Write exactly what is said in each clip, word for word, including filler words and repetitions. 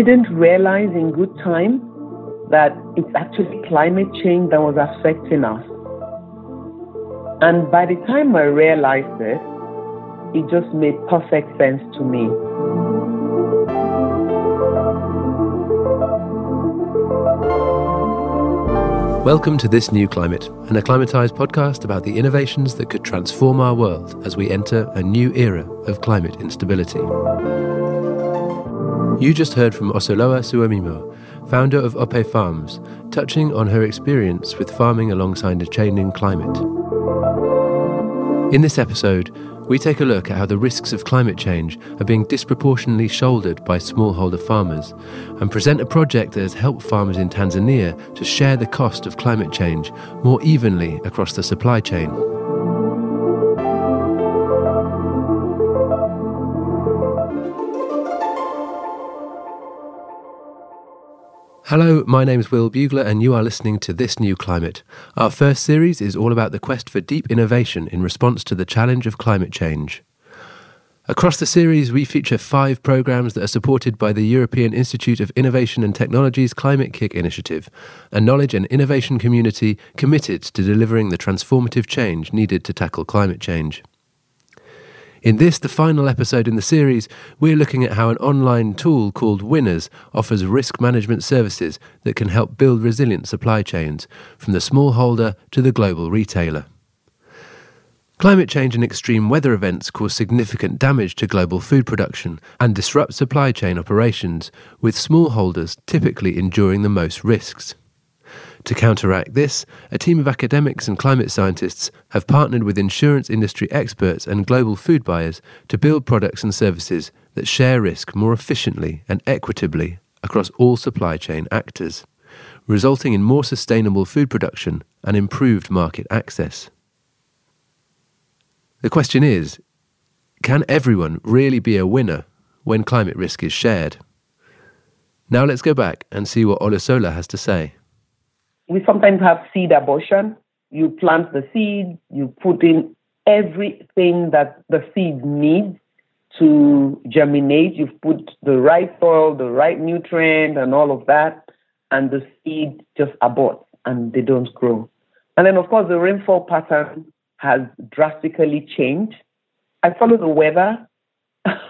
didn't realize in good time that it's actually climate change that was affecting us. And by the time I realized it, it just made perfect sense to me. Welcome to This New Climate, an Acclimatise podcast about the innovations that could transform our world as we enter a new era of climate instability. You just heard from Olusola Sowemimo, founder of Ope Farms, touching on her experience with farming alongside a changing climate. In this episode, we take a look at how the risks of climate change are being disproportionately shouldered by smallholder farmers and present a project that has helped farmers in Tanzania to share the cost of climate change more evenly across the supply chain. Hello, my name's Will Bugler and you are listening to This New Climate. Our first series is all about the quest for deep innovation in response to the challenge of climate change. Across the series, we feature five programmes that are supported by the European Institute of Innovation and Technology's Climate-K I C initiative, a knowledge and innovation community committed to delivering the transformative change needed to tackle climate change. In this, the final episode in the series, we're looking at how an online tool called WINnERS offers risk management services that can help build resilient supply chains, from the smallholder to the global retailer. Climate change and extreme weather events cause significant damage to global food production and disrupt supply chain operations, with smallholders typically enduring the most risks. To counteract this, a team of academics and climate scientists have partnered with insurance industry experts and global food buyers to build products and services that share risk more efficiently and equitably across all supply chain actors, resulting in more sustainable food production and improved market access. The question is, can everyone really be a winner when climate risk is shared? Now let's go back and see what Olusola has to say. We sometimes have seed abortion. You plant the seed, you put in everything that the seed needs to germinate. You've put the right soil, the right nutrient, and all of that, and the seed just aborts and they don't grow. And then, of course, the rainfall pattern has drastically changed. I follow the weather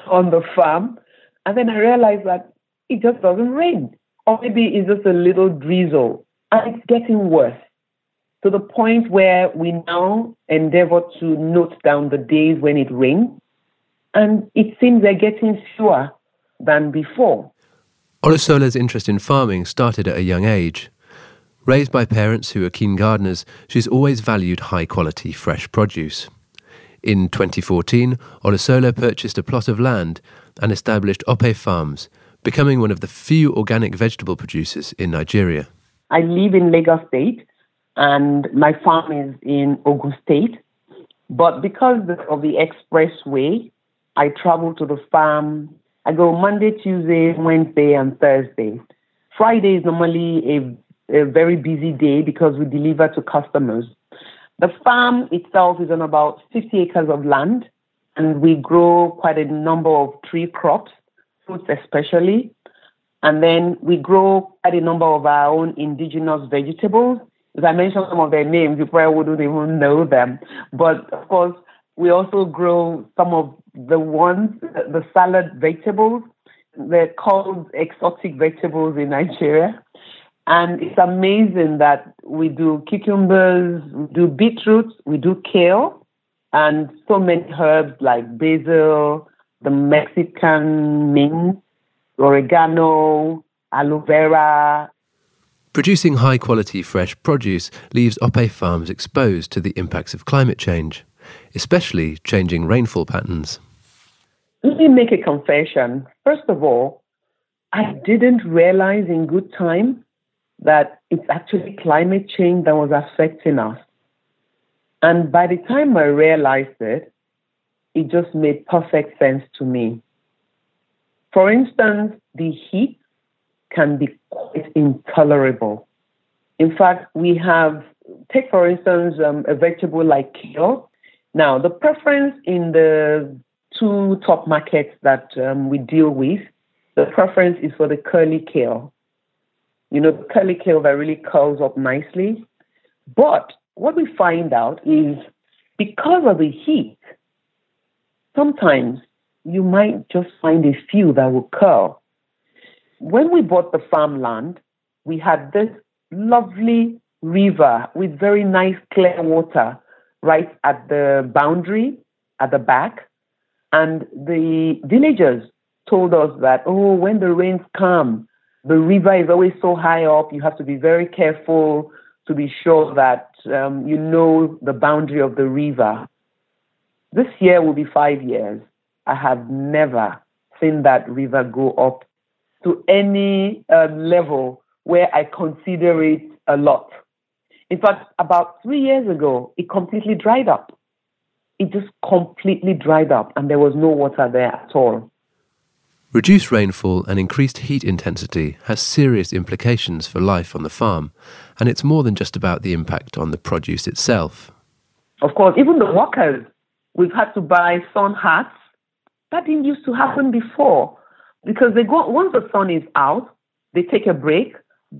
on the farm, and then I realized that it just doesn't rain. Or maybe it's just a little drizzle. And it's getting worse, to the point where we now endeavor to note down the days when it rains, and it seems they're getting fewer than before. Olusola's interest in farming started at a young age. Raised by parents who are keen gardeners, she's always valued high-quality fresh produce. In twenty fourteen, Olusola purchased a plot of land and established Ope Farms, becoming one of the few organic vegetable producers in Nigeria. I live in Lagos State, and my farm is in Ogun State. But because of the expressway, I travel to the farm. I go Monday, Tuesday, Wednesday, and Thursday. Friday is normally a, a very busy day because we deliver to customers. The farm itself is on about fifty acres of land, and we grow quite a number of tree crops, fruits especially. And then we grow quite a number of our own indigenous vegetables. As I mentioned some of their names, you probably wouldn't even know them. But, of course, we also grow some of the ones, the salad vegetables. They're called exotic vegetables in Nigeria. And it's amazing that we do cucumbers, we do beetroots, we do kale, and so many herbs like basil, the Mexican mint, oregano, aloe vera. Producing high-quality fresh produce leaves Ope Farms exposed to the impacts of climate change, especially changing rainfall patterns. Let me make a confession. First of all, I didn't realize in good time that it's actually climate change that was affecting us. And by the time I realized it, it just made perfect sense to me. For instance, the heat can be quite intolerable. In fact, we have, take for instance, um, a vegetable like kale. Now, the preference in the two top markets that um, we deal with The preference is for the curly kale. You know, the curly kale that really curls up nicely. But what we find out is because of the heat, sometimes you might just find a few that will curl. When we bought the farmland, we had this lovely river with very nice clear water right at the boundary, at the back. And the villagers told us that, oh, when the rains come, the river is always so high up. You have to be very careful to be sure that um, you know the boundary of the river. This year will be five years. I have never seen that river go up to any uh, level where I consider it a lot. In fact, about three years ago, it completely dried up. It just completely dried up and there was no water there at all. Reduced rainfall and increased heat intensity has serious implications for life on the farm, and it's more than just about the impact on the produce itself. Of course, even the workers, we've had to buy sun hats. That didn't used to happen before, because they go once the sun is out, they take a break.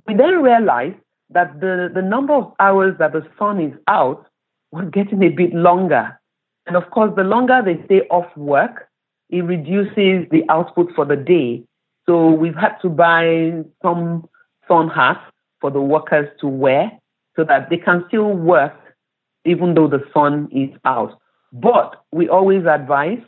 We then realize that the, the number of hours that the sun is out was getting a bit longer. And of course, the longer they stay off work, it reduces the output for the day. So we've had to buy some sun hats for the workers to wear so that they can still work even though the sun is out. But we always advise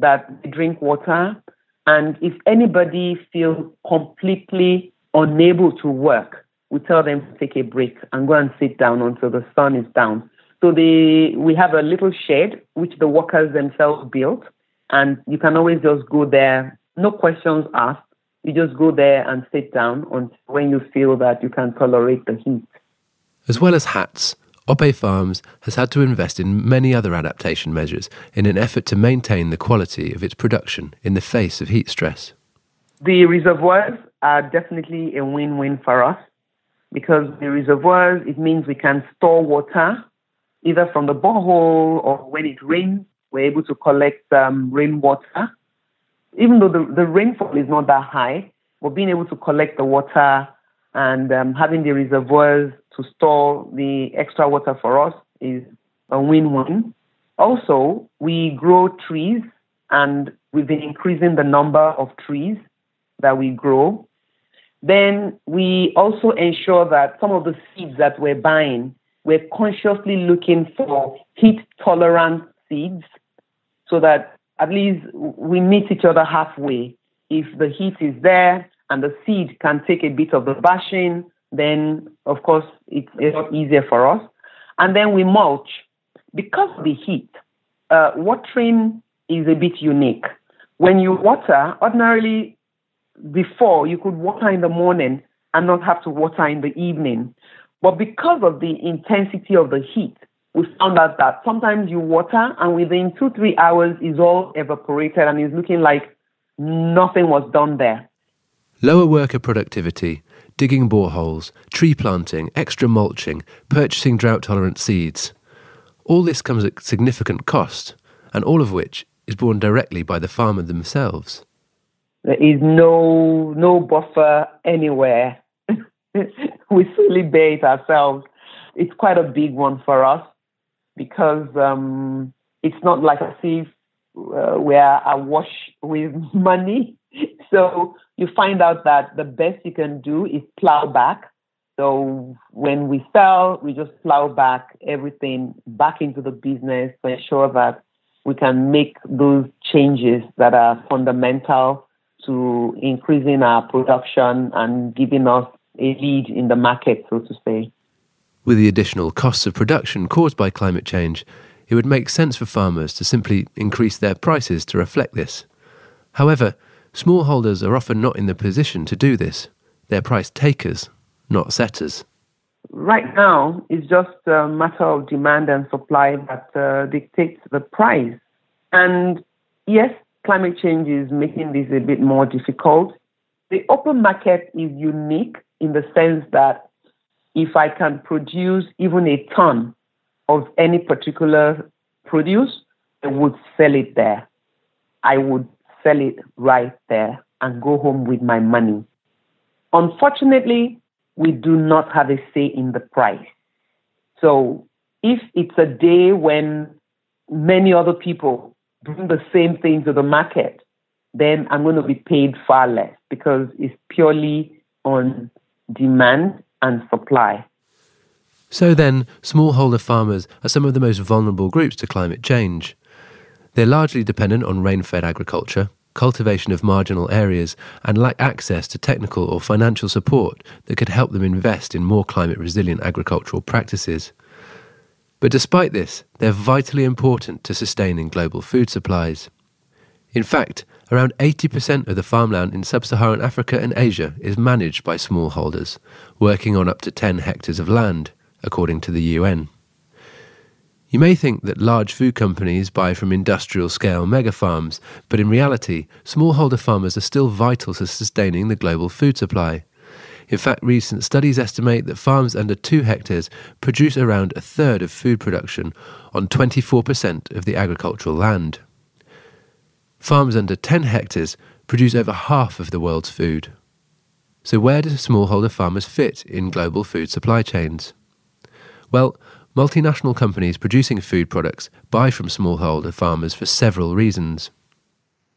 that they drink water. And if anybody feels completely unable to work, we tell them to take a break and go and sit down until the sun is down. So they, we have a little shed which the workers themselves built. And you can always just go there, no questions asked. You just go there and sit down on when you feel that you can tolerate the heat. As well as hats, Ope Farms has had to invest in many other adaptation measures in an effort to maintain the quality of its production in the face of heat stress. The reservoirs are definitely a win-win for us, because the reservoirs, it means we can store water either from the borehole or when it rains. We're able to collect um, rainwater, even though the, the rainfall is not that high. We're being able to collect the water and um, having the reservoirs to store the extra water for us is a win-win. Also, we grow trees, and we've been increasing the number of trees that we grow. Then we also ensure that some of the seeds that we're buying, we're consciously looking for heat-tolerant seeds, so that at least we meet each other halfway. If the heat is there and the seed can take a bit of the bashing, then, of course, it's a lot easier for us. And then we mulch. Because of the heat, uh, watering is a bit unique. When you water, ordinarily, before, you could water in the morning and not have to water in the evening. But because of the intensity of the heat, we found out that sometimes you water and within two, three hours is all evaporated and it's looking like nothing was done there. Lower worker productivity, digging boreholes, tree planting, extra mulching, purchasing drought-tolerant seeds. All this comes at significant cost, and all of which is borne directly by the farmer themselves. There is no, no buffer anywhere. We fully bear it ourselves. It's quite a big one for us, because um, it's not like I see uh, we are awash with money. So you find out that the best you can do is plow back. So when we sell, we just plow back everything back into the business to ensure that we can make those changes that are fundamental to increasing our production and giving us a lead in the market, so to say. With the additional costs of production caused by climate change, it would make sense for farmers to simply increase their prices to reflect this. However, smallholders are often not in the position to do this. They're price takers, not setters. Right now, it's just a matter of demand and supply that uh, dictates the price. And yes, climate change is making this a bit more difficult. The open market is unique in the sense that if I can produce even a ton of any particular produce, I would sell it there. I would sell it right there. and go home with my money. Unfortunately, we do not have a say in the price. So if it's a day when many other people bring the same thing to the market, then I'm going to be paid far less because it's purely on demand and supply. So then, smallholder farmers are some of the most vulnerable groups to climate change. They're largely dependent on rain-fed agriculture, cultivation of marginal areas, and lack access to technical or financial support that could help them invest in more climate-resilient agricultural practices. But despite this, they're vitally important to sustaining global food supplies. In fact, around eighty percent of the farmland in sub-Saharan Africa and Asia is managed by smallholders, working on up to ten hectares of land, according to the U N. You may think that large food companies buy from industrial-scale mega-farms, but in reality, smallholder farmers are still vital to sustaining the global food supply. In fact, recent studies estimate that farms under two hectares produce around a third of food production on twenty-four percent of the agricultural land. Farms under ten hectares produce over half of the world's food. So where do smallholder farmers fit in global food supply chains? Well, multinational companies producing food products buy from smallholder farmers for several reasons.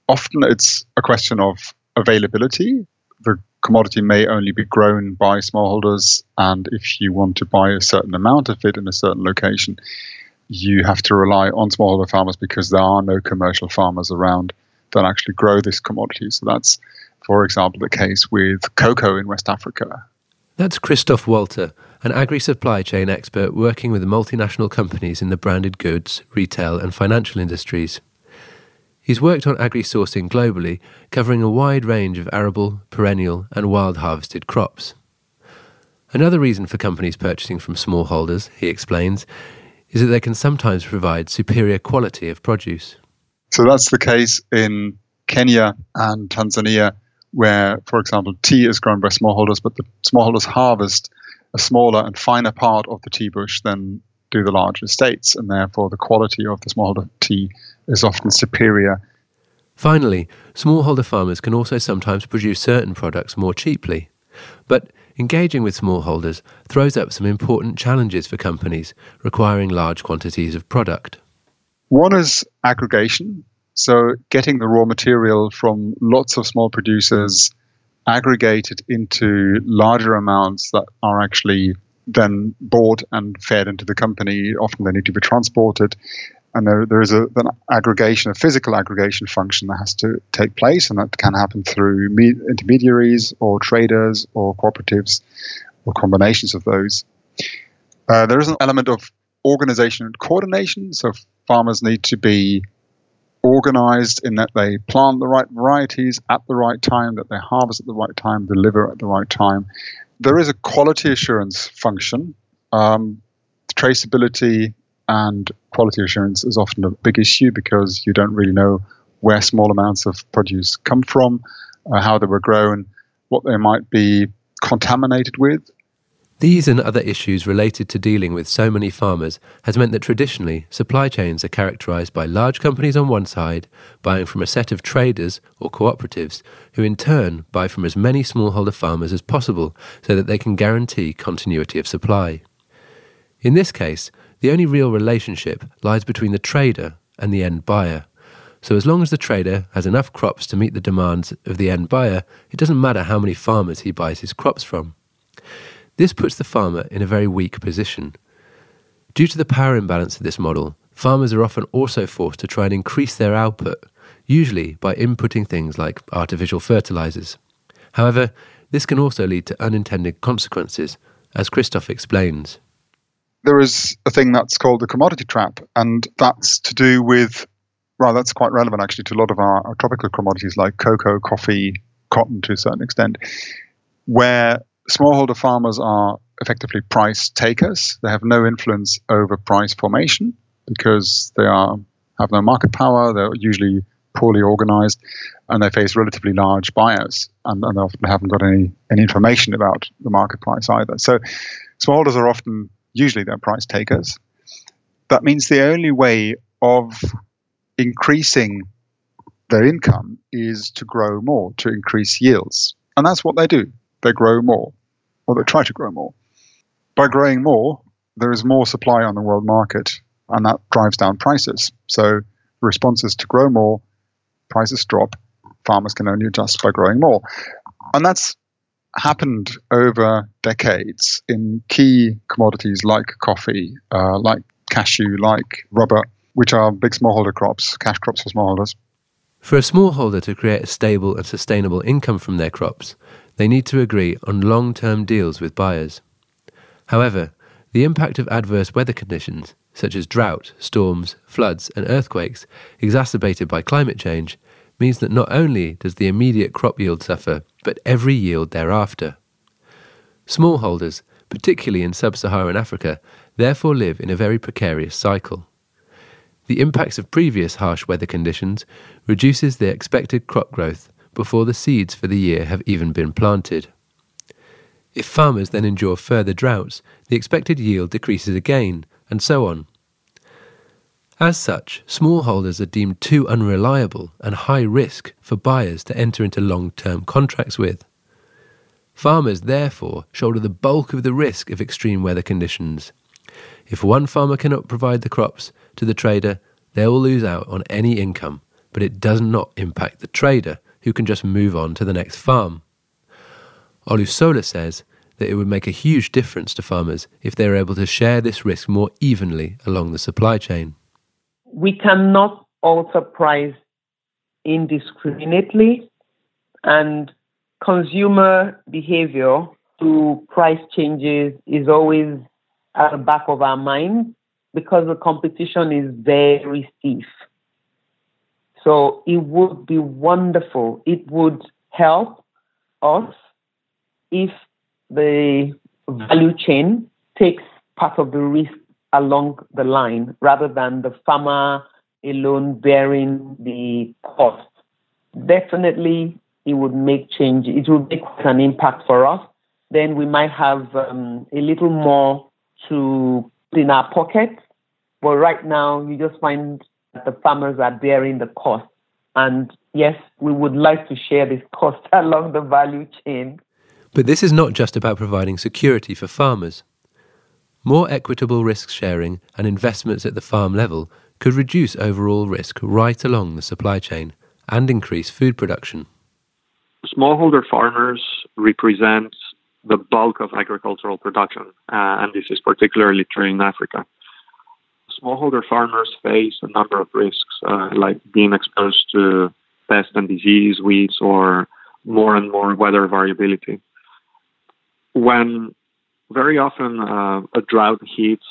Often it's a question of availability. The commodity may only be grown by smallholders, and if you want to buy a certain amount of it in a certain location, you have to rely on smallholder farmers because there are no commercial farmers around that actually grow this commodity. So that's, for example, the case with cocoa in West Africa. That's Christoph Walter, an agri-supply chain expert working with multinational companies in the branded goods, retail and financial industries. He's worked on agri-sourcing globally, covering a wide range of arable, perennial and wild harvested crops. Another reason for companies purchasing from smallholders, he explains, is that they can sometimes provide superior quality of produce. So that's the case in Kenya and Tanzania, where, for example, tea is grown by smallholders, but the smallholders harvest a smaller and finer part of the tea bush than do the large estates, and therefore the quality of the smallholder tea is often superior. Finally, smallholder farmers can also sometimes produce certain products more cheaply. But engaging with smallholders throws up some important challenges for companies requiring large quantities of product. One is aggregation. So getting the raw material from lots of small producers aggregated into larger amounts that are actually then bought and fed into the company. Often they need to be transported. And there, there is a, an aggregation, a physical aggregation function that has to take place, and that can happen through me- intermediaries or traders or cooperatives or combinations of those. Uh, there is an element of organization and coordination. So farmers need to be organized in that they plant the right varieties at the right time, that they harvest at the right time, deliver at the right time. There is a quality assurance function. Um, traceability and quality assurance is often a big issue because you don't really know where small amounts of produce come from, uh, how they were grown, what they might be contaminated with. These and other issues related to dealing with so many farmers has meant that traditionally supply chains are characterised by large companies on one side buying from a set of traders or cooperatives who in turn buy from as many smallholder farmers as possible so that they can guarantee continuity of supply. In this case, the only real relationship lies between the trader and the end buyer. So as long as the trader has enough crops to meet the demands of the end buyer, it doesn't matter how many farmers he buys his crops from. This puts the farmer in a very weak position. Due to the power imbalance of this model, farmers are often also forced to try and increase their output, usually by inputting things like artificial fertilizers. However, this can also lead to unintended consequences, as Christoph explains. There is a thing that's called the commodity trap, and that's to do with, well, that's quite relevant actually to a lot of our, our tropical commodities like cocoa, coffee, cotton to a certain extent, where smallholder farmers are effectively price takers. They have no influence over price formation because they are have no market power, they're usually poorly organized, and they face relatively large buyers, and, and they often haven't got any, any information about the market price either. So smallholders are often, usually they're price takers. That means the only way of increasing their income is to grow more, to increase yields. And that's what they do. They grow more, or they try to grow more. By growing more, there is more supply on the world market, and that drives down prices. So the response is to grow more, prices drop, farmers can only adjust by growing more. And that's happened over decades in key commodities like coffee, uh, like cashew, like rubber, which are big smallholder crops, cash crops for smallholders. For a smallholder to create a stable and sustainable income from their crops, they need to agree on long-term deals with buyers. However, the impact of adverse weather conditions, such as drought, storms, floods and earthquakes, exacerbated by climate change, means that not only does the immediate crop yield suffer, but every yield thereafter. Smallholders, particularly in sub-Saharan Africa, therefore live in a very precarious cycle. The impacts of previous harsh weather conditions reduces the expected crop growth before the seeds for the year have even been planted. If farmers then endure further droughts, the expected yield decreases again, and so on. As such, smallholders are deemed too unreliable and high risk for buyers to enter into long-term contracts with. Farmers, therefore, shoulder the bulk of the risk of extreme weather conditions. If one farmer cannot provide the crops to the trader, they will lose out on any income, but it does not impact the trader, who can just move on to the next farm. Olusola says that it would make a huge difference to farmers if they were able to share this risk more evenly along the supply chain. We cannot alter price indiscriminately, and consumer behavior to price changes is always at the back of our mind because the competition is very stiff. So it would be wonderful. It would help us if the value chain takes part of the risk along the line, rather than the farmer alone bearing the cost. Definitely, it would make change. It would make an impact for us. Then we might have um, a little more to put in our pocket. But right now, you just find that the farmers are bearing the cost. And yes, we would like to share this cost along the value chain. But this is not just about providing security for farmers. More equitable risk sharing and investments at the farm level could reduce overall risk right along the supply chain and increase food production. Smallholder farmers represent the bulk of agricultural production, uh, and this is particularly true in Africa. Smallholder farmers face a number of risks, uh, like being exposed to pest and disease, weeds, or more and more weather variability. When Very often, uh, a drought hits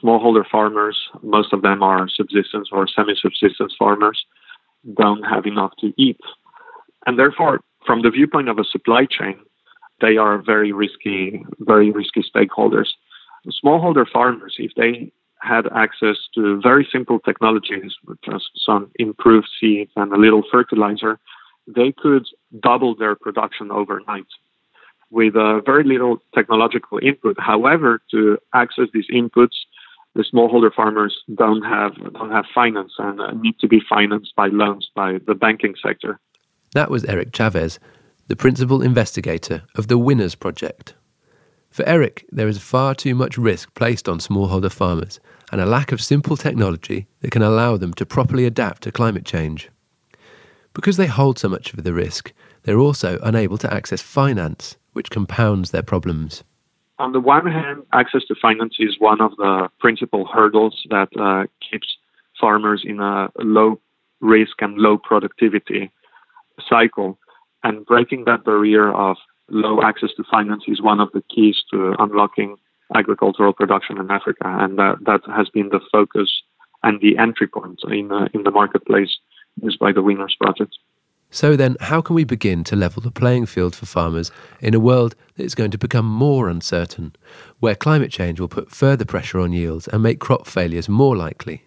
smallholder farmers. Most of them are subsistence or semi-subsistence farmers, don't have enough to eat. And therefore, from the viewpoint of a supply chain, they are very risky, very risky stakeholders. Smallholder farmers, if they had access to very simple technologies, just some improved seeds and a little fertilizer, they could double their production overnight, with uh, very little technological input. However, to access these inputs, the smallholder farmers don't have don't have finance and uh, need to be financed by loans by the banking sector. That was Eric Chavez, the principal investigator of the WINnERS project. For Eric, there is far too much risk placed on smallholder farmers and a lack of simple technology that can allow them to properly adapt to climate change. Because they hold so much of the risk, they're also unable to access finance, which compounds their problems. On the one hand, access to finance is one of the principal hurdles that uh, keeps farmers in a low risk and low productivity cycle. And breaking that barrier of low access to finance is one of the keys to unlocking agricultural production in Africa. And that, that has been the focus and the entry point in, uh, in the marketplace used by the WINnERS project. So then, how can we begin to level the playing field for farmers in a world that is going to become more uncertain, where climate change will put further pressure on yields and make crop failures more likely?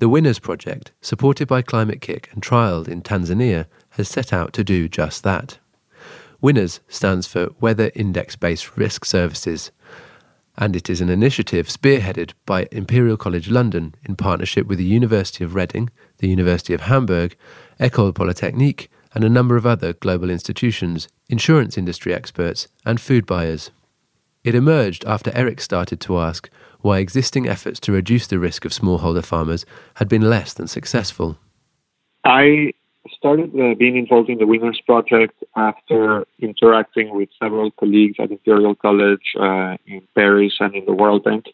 The WINnERS project, supported by Climate-K I C and trialled in Tanzania, has set out to do just that. WINnERS stands for Weather Index-Based Risk Services, and it is an initiative spearheaded by Imperial College London in partnership with the University of Reading, the University of Hamburg, Ecole Polytechnique, and a number of other global institutions, insurance industry experts, and food buyers. It emerged after Eric started to ask why existing efforts to reduce the risk of smallholder farmers had been less than successful. I started uh, being involved in the WINnERS project after interacting with several colleagues at Imperial College uh, in Paris and in the World Bank,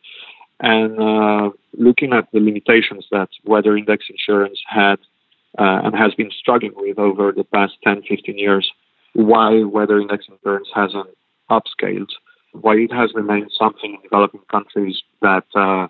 and uh, looking at the limitations that weather index insurance had uh, and has been struggling with over the past ten, fifteen years, why weather index insurance hasn't upscaled, why it has remained something in developing countries that uh,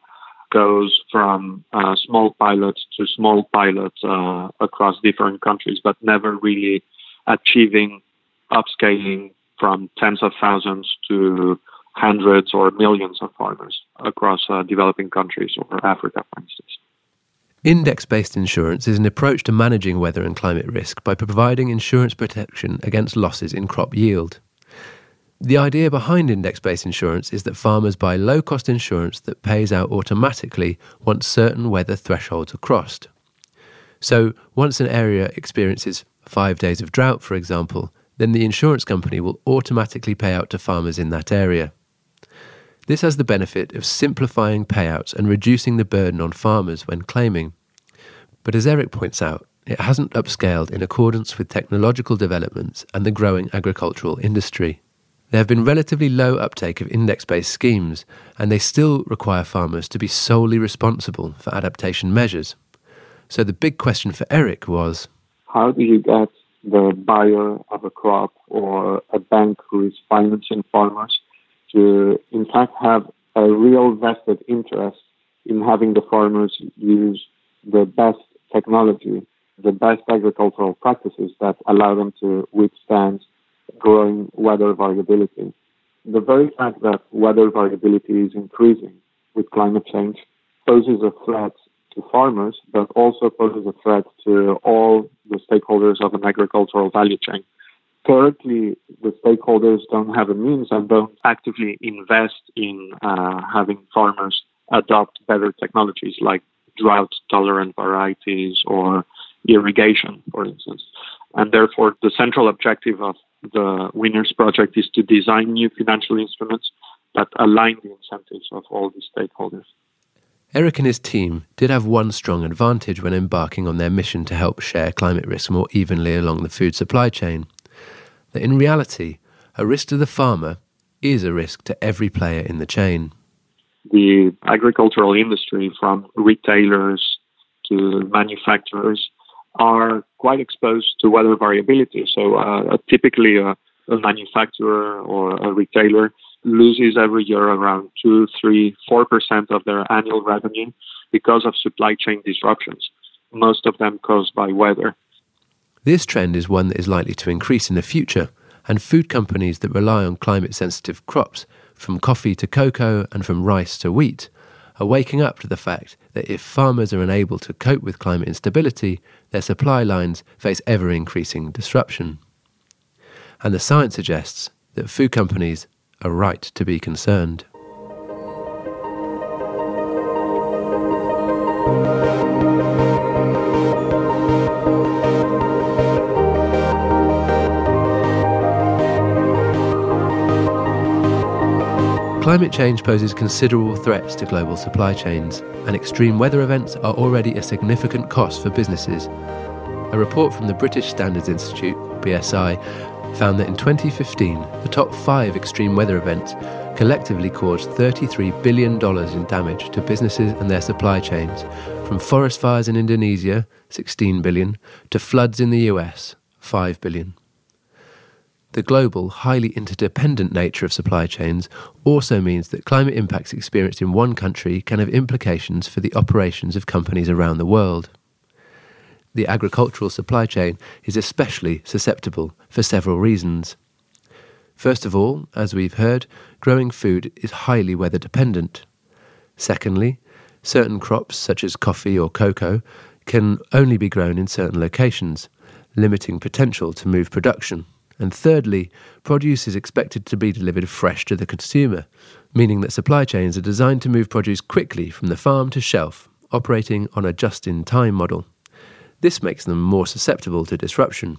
goes from uh, small pilots to small pilots uh, across different countries, but never really achieving upscaling from tens of thousands to hundreds or millions of farmers across uh, developing countries or Africa, for instance. Index-based insurance is an approach to managing weather and climate risk by providing insurance protection against losses in crop yield. The idea behind index-based insurance is that farmers buy low-cost insurance that pays out automatically once certain weather thresholds are crossed. So, once an area experiences five days of drought, for example, then the insurance company will automatically pay out to farmers in that area. This has the benefit of simplifying payouts and reducing the burden on farmers when claiming. But as Eric points out, it hasn't upscaled in accordance with technological developments and the growing agricultural industry. There have been relatively low uptake of index-based schemes, and they still require farmers to be solely responsible for adaptation measures. So the big question for Eric was, how do you get the buyer of a crop or a bank who is financing farmers to, in fact, have a real vested interest in having the farmers use the best technology, the best agricultural practices that allow them to withstand growing weather variability? The very fact that weather variability is increasing with climate change poses a threat to farmers, but also poses a threat to all the stakeholders of an agricultural value chain. Currently, the stakeholders don't have a means and don't actively invest in uh, having farmers adopt better technologies like drought-tolerant varieties or irrigation, for instance. And therefore, the central objective of the WINnERS project is to design new financial instruments that align the incentives of all the stakeholders. Eric and his team did have one strong advantage when embarking on their mission to help share climate risk more evenly along the food supply chain. That in reality, a risk to the farmer is a risk to every player in the chain. The agricultural industry, from retailers to manufacturers, are quite exposed to weather variability. So uh, typically a, a manufacturer or a retailer loses every year around two, three, four percent of their annual revenue because of supply chain disruptions, most of them caused by weather. This trend is one that is likely to increase in the future, and food companies that rely on climate-sensitive crops, from coffee to cocoa and from rice to wheat, are waking up to the fact that if farmers are unable to cope with climate instability, their supply lines face ever-increasing disruption. And the science suggests that food companies are right to be concerned. Climate change poses considerable threats to global supply chains, and extreme weather events are already a significant cost for businesses. A report from the British Standards Institute, B S I, found that in twenty fifteen, the top five extreme weather events collectively caused thirty-three billion dollars in damage to businesses and their supply chains, from forest fires in Indonesia, sixteen billion dollars, to floods in the U S, five billion dollars. The global, highly interdependent nature of supply chains also means that climate impacts experienced in one country can have implications for the operations of companies around the world. The agricultural supply chain is especially susceptible for several reasons. First of all, as we've heard, growing food is highly weather dependent. Secondly, certain crops such as coffee or cocoa can only be grown in certain locations, limiting potential to move production. And thirdly, produce is expected to be delivered fresh to the consumer, meaning that supply chains are designed to move produce quickly from the farm to shelf, operating on a just-in-time model. This makes them more susceptible to disruption.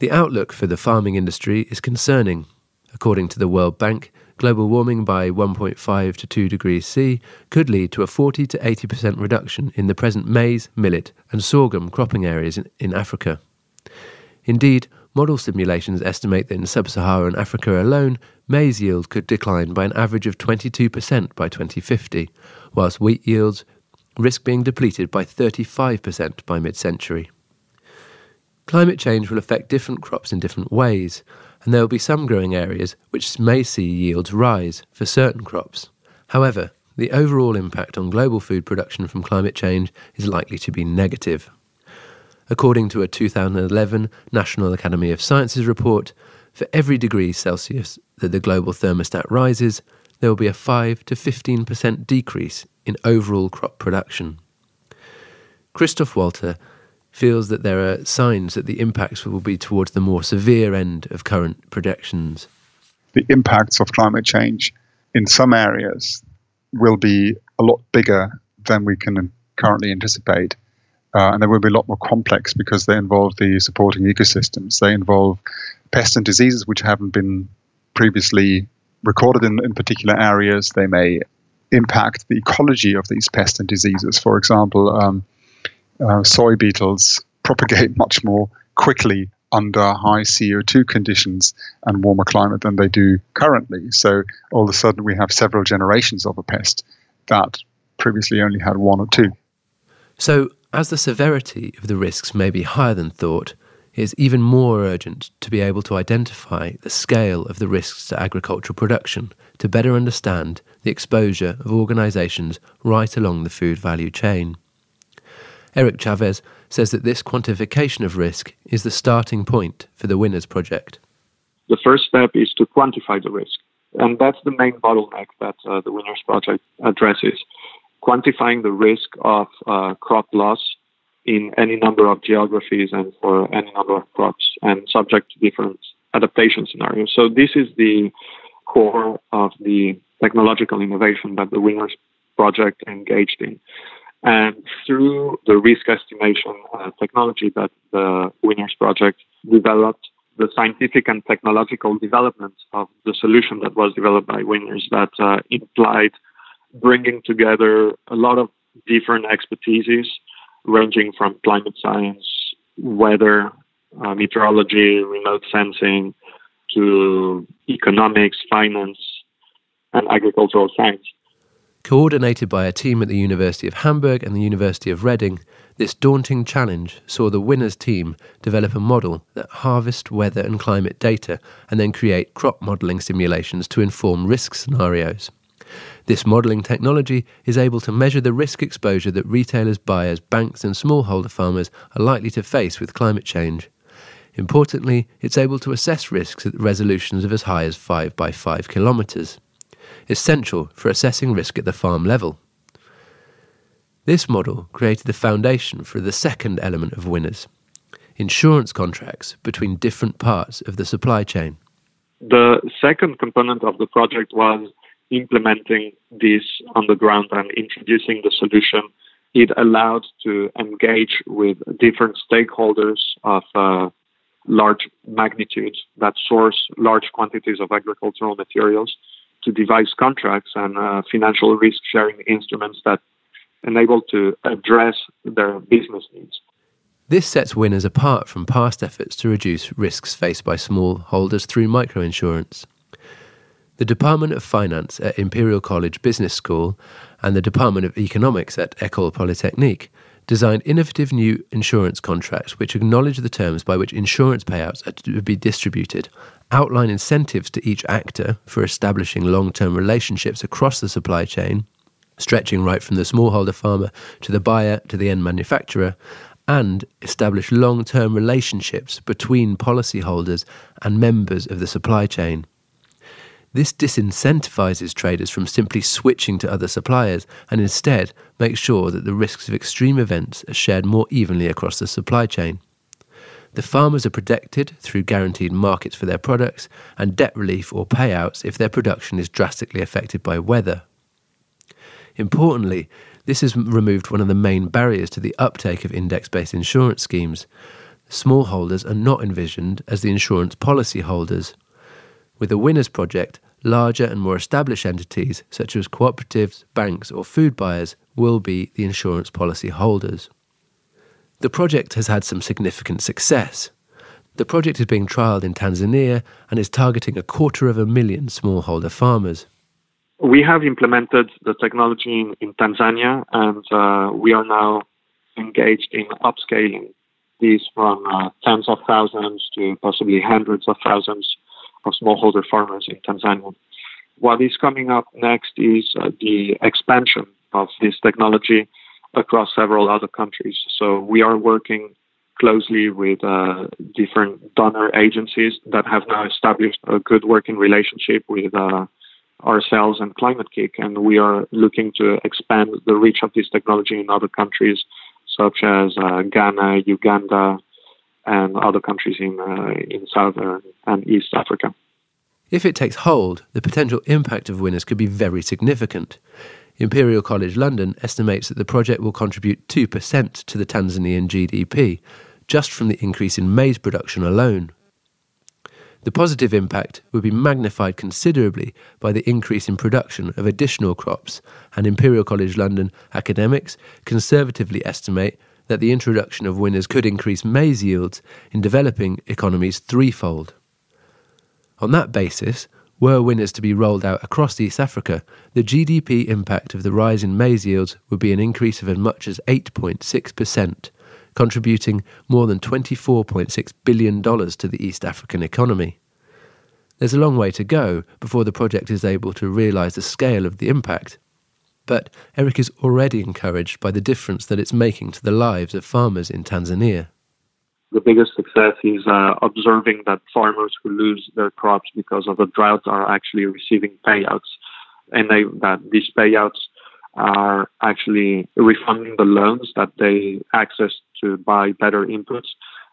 The outlook for the farming industry is concerning. According to the World Bank, global warming by one point five to two degrees C could lead to a forty to eighty percent reduction in the present maize, millet and sorghum cropping areas in, in Africa. Indeed, model simulations estimate that in sub-Saharan Africa alone, maize yield could decline by an average of twenty-two percent by twenty fifty, whilst wheat yields risk being depleted by thirty-five percent by mid-century. Climate change will affect different crops in different ways, and there will be some growing areas which may see yields rise for certain crops. However, the overall impact on global food production from climate change is likely to be negative. According to a two thousand eleven National Academy of Sciences report, for every degree Celsius that the global thermostat rises, there will be a five to fifteen percent decrease in overall crop production. Christoph Walter feels that there are signs that the impacts will be towards the more severe end of current projections. The impacts of climate change in some areas will be a lot bigger than we can currently anticipate. Uh, and they will be a lot more complex because they involve the supporting ecosystems. They involve pests and diseases which haven't been previously recorded in, in particular areas. They may impact the ecology of these pests and diseases. For example, um, uh, soy beetles propagate much more quickly under high C O two conditions and warmer climate than they do currently. So all of a sudden we have several generations of a pest that previously only had one or two. So, as the severity of the risks may be higher than thought, it is even more urgent to be able to identify the scale of the risks to agricultural production to better understand the exposure of organisations right along the food value chain. Eric Chavez says that this quantification of risk is the starting point for the WINnERS project. The first step is to quantify the risk, and that's the main bottleneck that uh, the WINnERS project addresses. Quantifying the risk of uh, crop loss in any number of geographies and for any number of crops and subject to different adaptation scenarios. So this is the core of the technological innovation that the WINnERS project engaged in. And through the risk estimation uh, technology that the WINnERS project developed, the scientific and technological development of the solution that was developed by WINnERS that uh, implied bringing together a lot of different expertises, ranging from climate science, weather, uh, meteorology, remote sensing, to economics, finance, and agricultural science. Coordinated by a team at the University of Hamburg and the University of Reading, this daunting challenge saw the WINnERS team develop a model that harvest, weather and climate data and then create crop modelling simulations to inform risk scenarios. This modelling technology is able to measure the risk exposure that retailers, buyers, banks and smallholder farmers are likely to face with climate change. Importantly, it's able to assess risks at resolutions of as high as five by five kilometres, essential for assessing risk at the farm level. This model created the foundation for the second element of WINnERS, insurance contracts between different parts of the supply chain. The second component of the project was implementing this on the ground and introducing the solution. It allowed to engage with different stakeholders of uh, large magnitude that source large quantities of agricultural materials to devise contracts and uh, financial risk-sharing instruments that enable to address their business needs. This sets WINnERS apart from past efforts to reduce risks faced by smallholders through microinsurance. The Department of Finance at Imperial College Business School and the Department of Economics at Ecole Polytechnique designed innovative new insurance contracts which acknowledge the terms by which insurance payouts are to be distributed, outline incentives to each actor for establishing long-term relationships across the supply chain, stretching right from the smallholder farmer to the buyer to the end manufacturer, and establish long-term relationships between policyholders and members of the supply chain. This disincentivises traders from simply switching to other suppliers and instead makes sure that the risks of extreme events are shared more evenly across the supply chain. The farmers are protected through guaranteed markets for their products and debt relief or payouts if their production is drastically affected by weather. Importantly, this has removed one of the main barriers to the uptake of index-based insurance schemes. Smallholders are not envisioned as the insurance policy holders. With the WINnERS project, larger and more established entities, such as cooperatives, banks or food buyers, will be the insurance policy holders. The project has had some significant success. The project is being trialled in Tanzania and is targeting a quarter of a million smallholder farmers. We have implemented the technology in, in Tanzania, and uh, we are now engaged in upscaling these from uh, tens of thousands to possibly hundreds of thousands of smallholder farmers in Tanzania. What is coming up next is uh, the expansion of this technology across several other countries. So we are working closely with uh, different donor agencies that have now established a good working relationship with uh, ourselves and Climate-K I C, and we are looking to expand the reach of this technology in other countries such as uh, Ghana, Uganda, and other countries in uh, in Southern and East Africa. If it takes hold, the potential impact of WINnERS could be very significant. Imperial College London estimates that the project will contribute two percent to the Tanzanian G D P, just from the increase in maize production alone. The positive impact would be magnified considerably by the increase in production of additional crops, and Imperial College London academics conservatively estimate that the introduction of WINnERS could increase maize yields in developing economies threefold. On that basis, were WINnERS to be rolled out across East Africa, the G D P impact of the rise in maize yields would be an increase of as much as eight point six percent, contributing more than twenty-four point six billion dollars to the East African economy. There's a long way to go before the project is able to realise the scale of the impact, but Eric is already encouraged by the difference that it's making to the lives of farmers in Tanzania. The biggest success is uh, observing that farmers who lose their crops because of the drought are actually receiving payouts, and they, that these payouts are actually refunding the loans that they accessed to buy better inputs,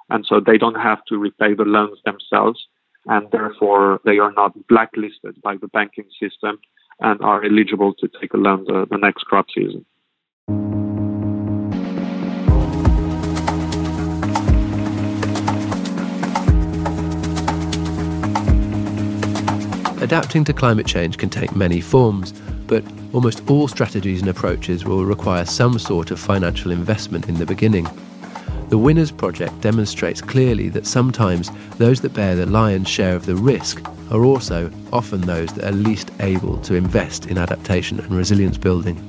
and so they don't have to repay the loans themselves, and therefore they are not blacklisted by the banking system and are eligible to take a loan the, the next crop season. Adapting to climate change can take many forms, but almost all strategies and approaches will require some sort of financial investment in the beginning. The WINnERS project demonstrates clearly that sometimes those that bear the lion's share of the risk are also often those that are least able to invest in adaptation and resilience building.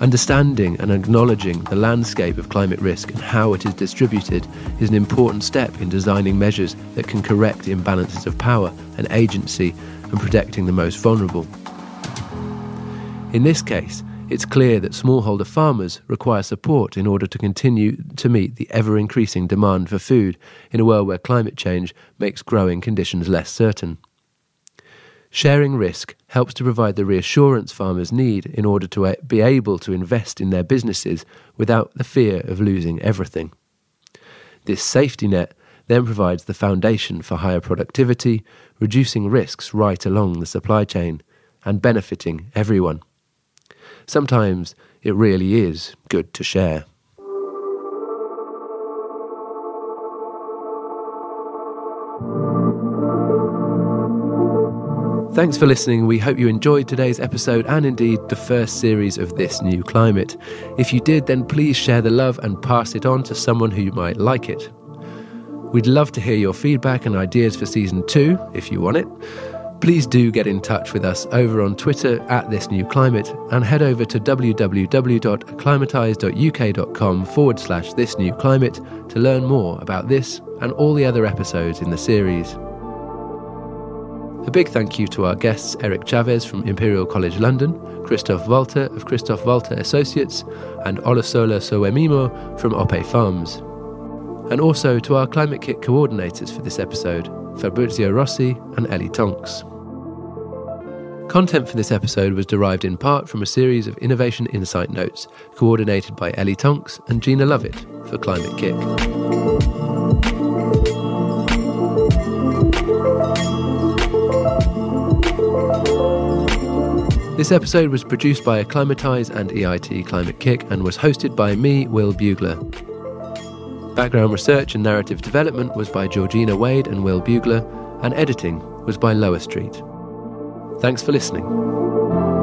Understanding and acknowledging the landscape of climate risk and how it is distributed is an important step in designing measures that can correct imbalances of power and agency and protecting the most vulnerable. In this case, it's clear that smallholder farmers require support in order to continue to meet the ever-increasing demand for food in a world where climate change makes growing conditions less certain. Sharing risk helps to provide the reassurance farmers need in order to be able to invest in their businesses without the fear of losing everything. This safety net then provides the foundation for higher productivity, reducing risks right along the supply chain and benefiting everyone. Sometimes it really is good to share. Thanks for listening. We hope you enjoyed today's episode and indeed the first series of This New Climate. If you did, then please share the love and pass it on to someone who might like it. We'd love to hear your feedback and ideas for season two, if you want it. Please do get in touch with us over on Twitter at This New Climate, and head over to w w w dot acclimatise dot u k dot com forward slash This New Climate to learn more about this and all the other episodes in the series. A big thank you to our guests Eric Chavez from Imperial College London, Christoph Walter of Christoph Walter Associates, and Olusola Sowemimo from Ope Farms. And also to our Climate-K I C coordinators for this episode, Fabrizio Rossi and Ellie Tonks. Content for this episode was derived in part from a series of Innovation Insight Notes, coordinated by Ellie Tonks and Gina Lovett for Climate-K I C. This episode was produced by Acclimatise and E I T Climate-K I C and was hosted by me, Will Bugler. Background research and narrative development was by Georgina Wade and Will Bugler, and editing was by Lower Street. Thanks for listening.